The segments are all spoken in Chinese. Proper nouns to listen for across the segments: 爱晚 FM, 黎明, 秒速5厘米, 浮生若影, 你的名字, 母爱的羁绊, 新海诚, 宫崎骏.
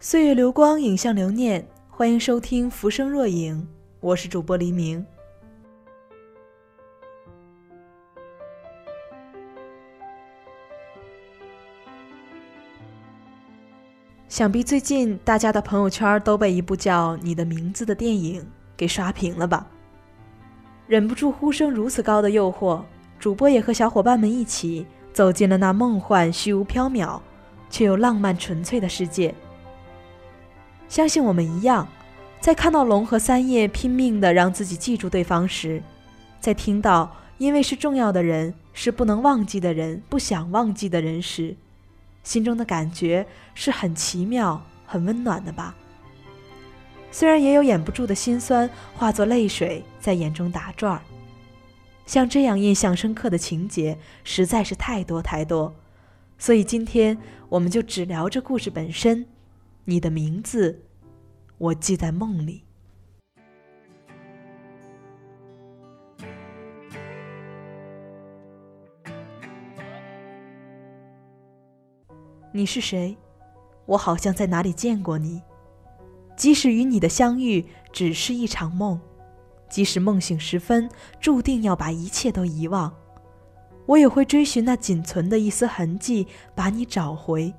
岁月流光，影像留念，欢迎收听《浮生若影》，我是主播黎明。想必最近大家的朋友圈都被一部叫《你的名字》的电影给刷屏了吧？忍不住呼声如此高的诱惑，主播也和小伙伴们一起走进了那梦幻虚无缥缈却又浪漫纯粹的世界。相信我们一样，在看到龙和三叶拼命地让自己记住对方时，在听到因为是重要的人，是不能忘记的人，不想忘记的人时，心中的感觉是很奇妙很温暖的吧。虽然也有掩不住的心酸，化作泪水在眼中打转。像这样印象深刻的情节实在是太多太多，所以今天我们就只聊这故事本身。你的名字，我记在梦里。你是谁？我好像在哪里见过你。即使与你的相遇只是一场梦，即使梦醒时分注定要把一切都遗忘，我也会追寻那仅存的一丝痕迹，把你找回。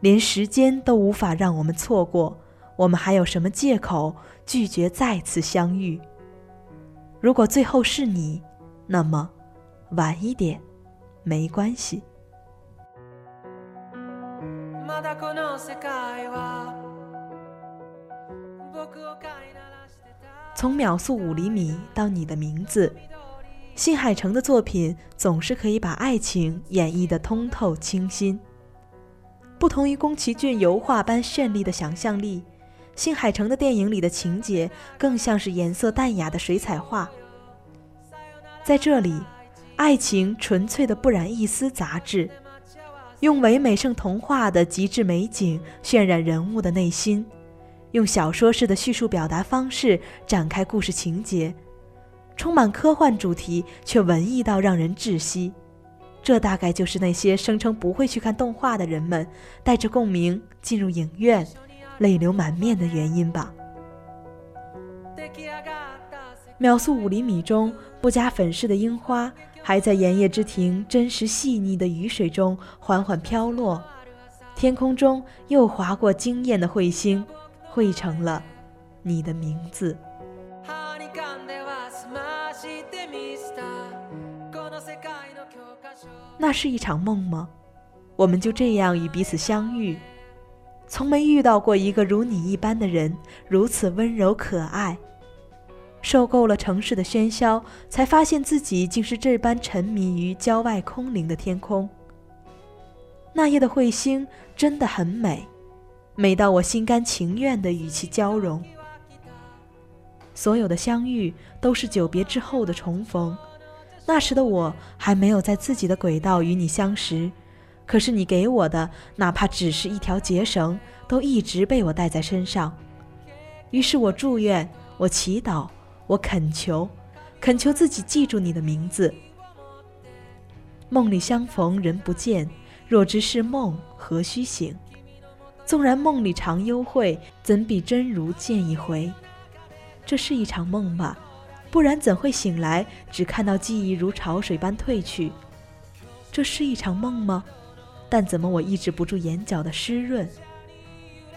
连时间都无法让我们错过，我们还有什么借口拒绝再次相遇？如果最后是你，那么晚一点没关系。从秒速5厘米到你的名字，新海诚的作品总是可以把爱情演绎得通透清新。不同于宫崎骏油画般绚丽的想象力，新海诚的电影里的情节更像是颜色淡雅的水彩画。在这里，爱情纯粹的不染一丝杂质，用唯美胜童话的极致美景渲染人物的内心，用小说式的叙述表达方式展开故事情节，充满科幻主题却文艺到让人窒息。这大概就是那些声称不会去看动画的人们带着共鸣进入影院泪流满面的原因吧。秒速5厘米中不加粉饰的樱花还在盐业之庭真实细腻的雨水中缓缓飘落，天空中又划过惊艳的彗星，汇成了你的名字。那是一场梦吗？我们就这样与彼此相遇。从没遇到过一个如你一般的人，如此温柔可爱。受够了城市的喧嚣，才发现自己竟是这般沉迷于郊外空灵的天空。那夜的彗星真的很美，美到我心甘情愿地与其交融。所有的相遇都是久别之后的重逢，那时的我还没有在自己的轨道与你相识，可是你给我的哪怕只是一条结绳，都一直被我带在身上。于是我祝愿，我祈祷，我恳求自己记住你的名字。梦里相逢人不见，若知是梦何须醒。纵然梦里常幽会，怎比真如见一回。这是一场梦吧，不然怎会醒来只看到记忆如潮水般退去。这是一场梦吗？但怎么我抑制不住眼角的湿润。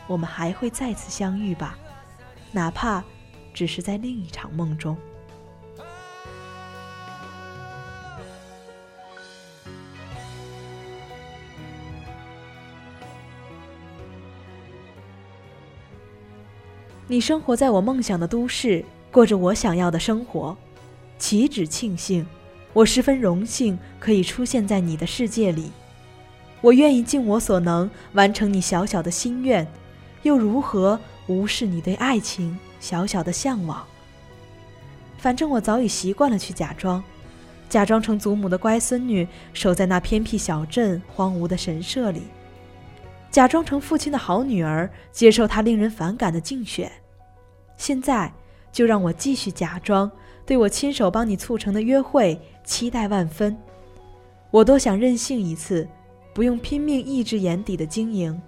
我们还会再次相遇吧，哪怕只是在另一场梦中。你生活在我梦想的都市，过着我想要的生活，岂止庆幸，我十分荣幸可以出现在你的世界里。我愿意尽我所能完成你小小的心愿，又如何无视你对爱情小小的向往。反正我早已习惯了去假装成祖母的乖孙女，守在那偏僻小镇荒芜的神社里，假装成父亲的好女儿，接受他令人反感的竞选。现在就让我继续假装，对我亲手帮你促成的约会期待万分。我多想任性一次，不用拼命抑制眼底的晶莹，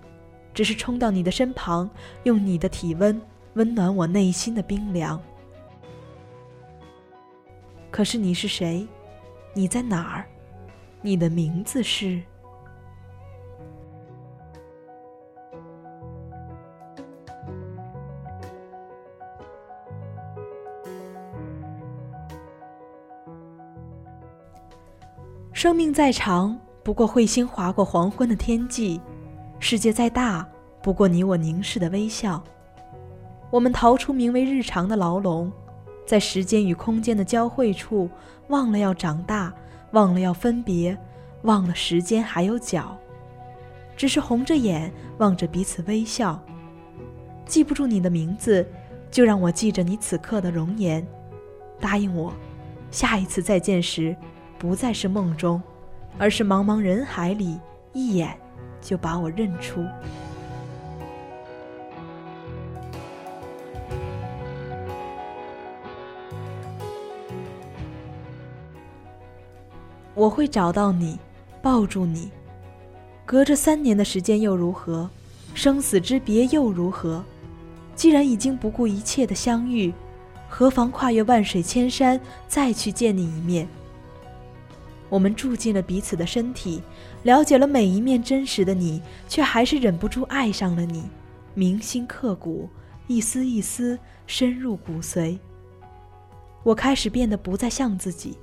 只是冲到你的身旁，用你的体温温暖我内心的冰凉。可是你是谁？你在哪儿？你的名字是？生命再长，不过彗星划过黄昏的天际；世界再大，不过你我凝视的微笑。我们逃出名为日常的牢笼，在时间与空间的交汇处，忘了要长大，忘了要分别，忘了时间还有脚，只是红着眼望着彼此微笑。记不住你的名字，就让我记着你此刻的容颜。答应我，下一次再见时，不再是梦中，而是茫茫人海里，一眼就把我认出。我会找到你，抱住你。隔着3年的时间又如何？生死之别又如何？既然已经不顾一切的相遇，何妨跨越万水千山，再去见你一面。我们住进了彼此的身体，了解了每一面真实的你，却还是忍不住爱上了你，铭心刻骨，一丝一丝深入骨髓。我开始变得不再像自己，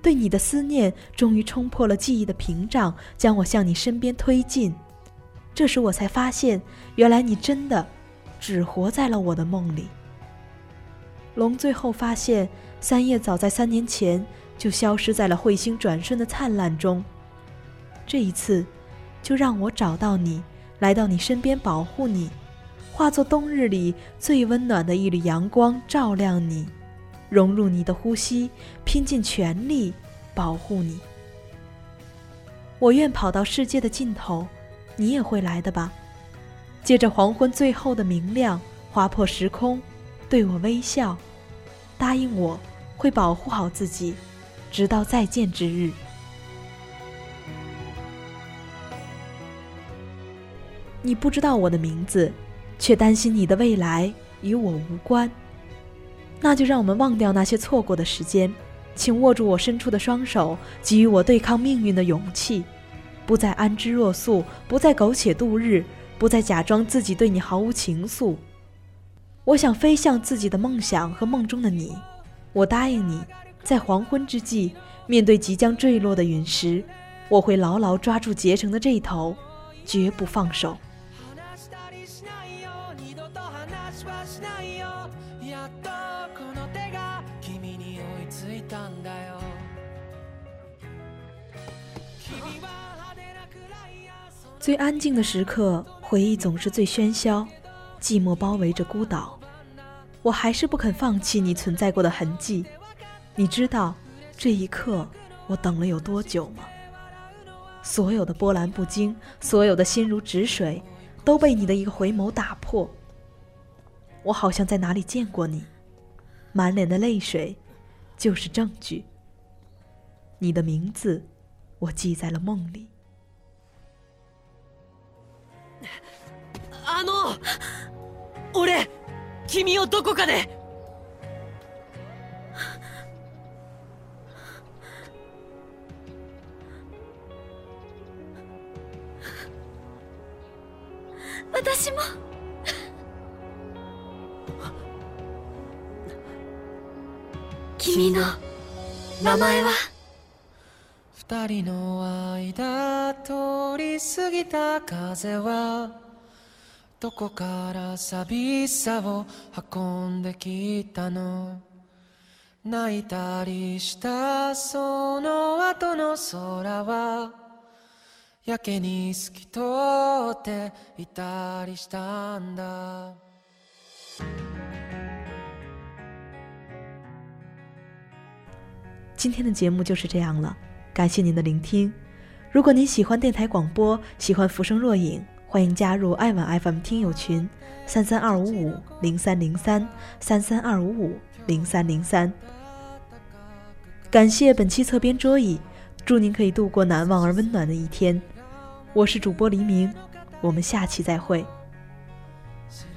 对你的思念终于冲破了记忆的屏障，将我向你身边推进。这时我才发现，原来你真的只活在了我的梦里。龙最后发现，三叶早在3年前就消失在了彗星转瞬的灿烂中。这一次，就让我找到你，来到你身边保护你，化作冬日里最温暖的一缕阳光照亮你，融入你的呼吸，拼尽全力保护你。我愿跑到世界的尽头，你也会来的吧？借着黄昏最后的明亮，划破时空，对我微笑，答应我会保护好自己，直到再见之日。你不知道我的名字，却担心你的未来与我无关。那就让我们忘掉那些错过的时间，请握住我伸出的双手，给予我对抗命运的勇气。不再安之若素，不再苟且度日，不再假装自己对你毫无情愫。我想飞向自己的梦想和梦中的你。我答应你，在黄昏之际，面对即将坠落的陨石，我会牢牢抓住结绳的这一头，绝不放手。最安静的时刻，回忆总是最喧嚣，寂寞包围着孤岛。我还是不肯放弃你存在过的痕迹。你知道这一刻我等了有多久吗？所有的波澜不惊，所有的心如止水，都被你的一个回眸打破。我好像在哪里见过你，满脸的泪水就是证据。你的名字我记在了梦里。俺君をどこかで私も君の名前は二人の間通り過ぎた風はどこから寂しさを運んできたの？泣いたりしたその後の空はやけに透き通っていたりしたんだ。今天的节目就是这样了，感谢您的聆听。如果您喜欢电台广播，喜欢浮生若影，欢迎加入爱晚 FM 听友群332550303，332550303。感谢本期侧边桌椅，祝您可以度过难忘而温暖的一天。我是主播黎明，我们下期再会。もう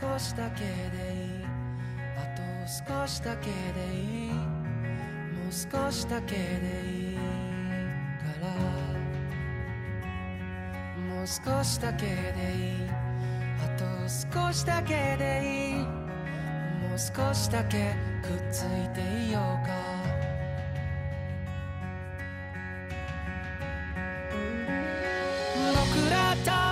少しだけでいいからもう少しだけでいいあと少しだけでいいもう少しだけくっついていようか僕らと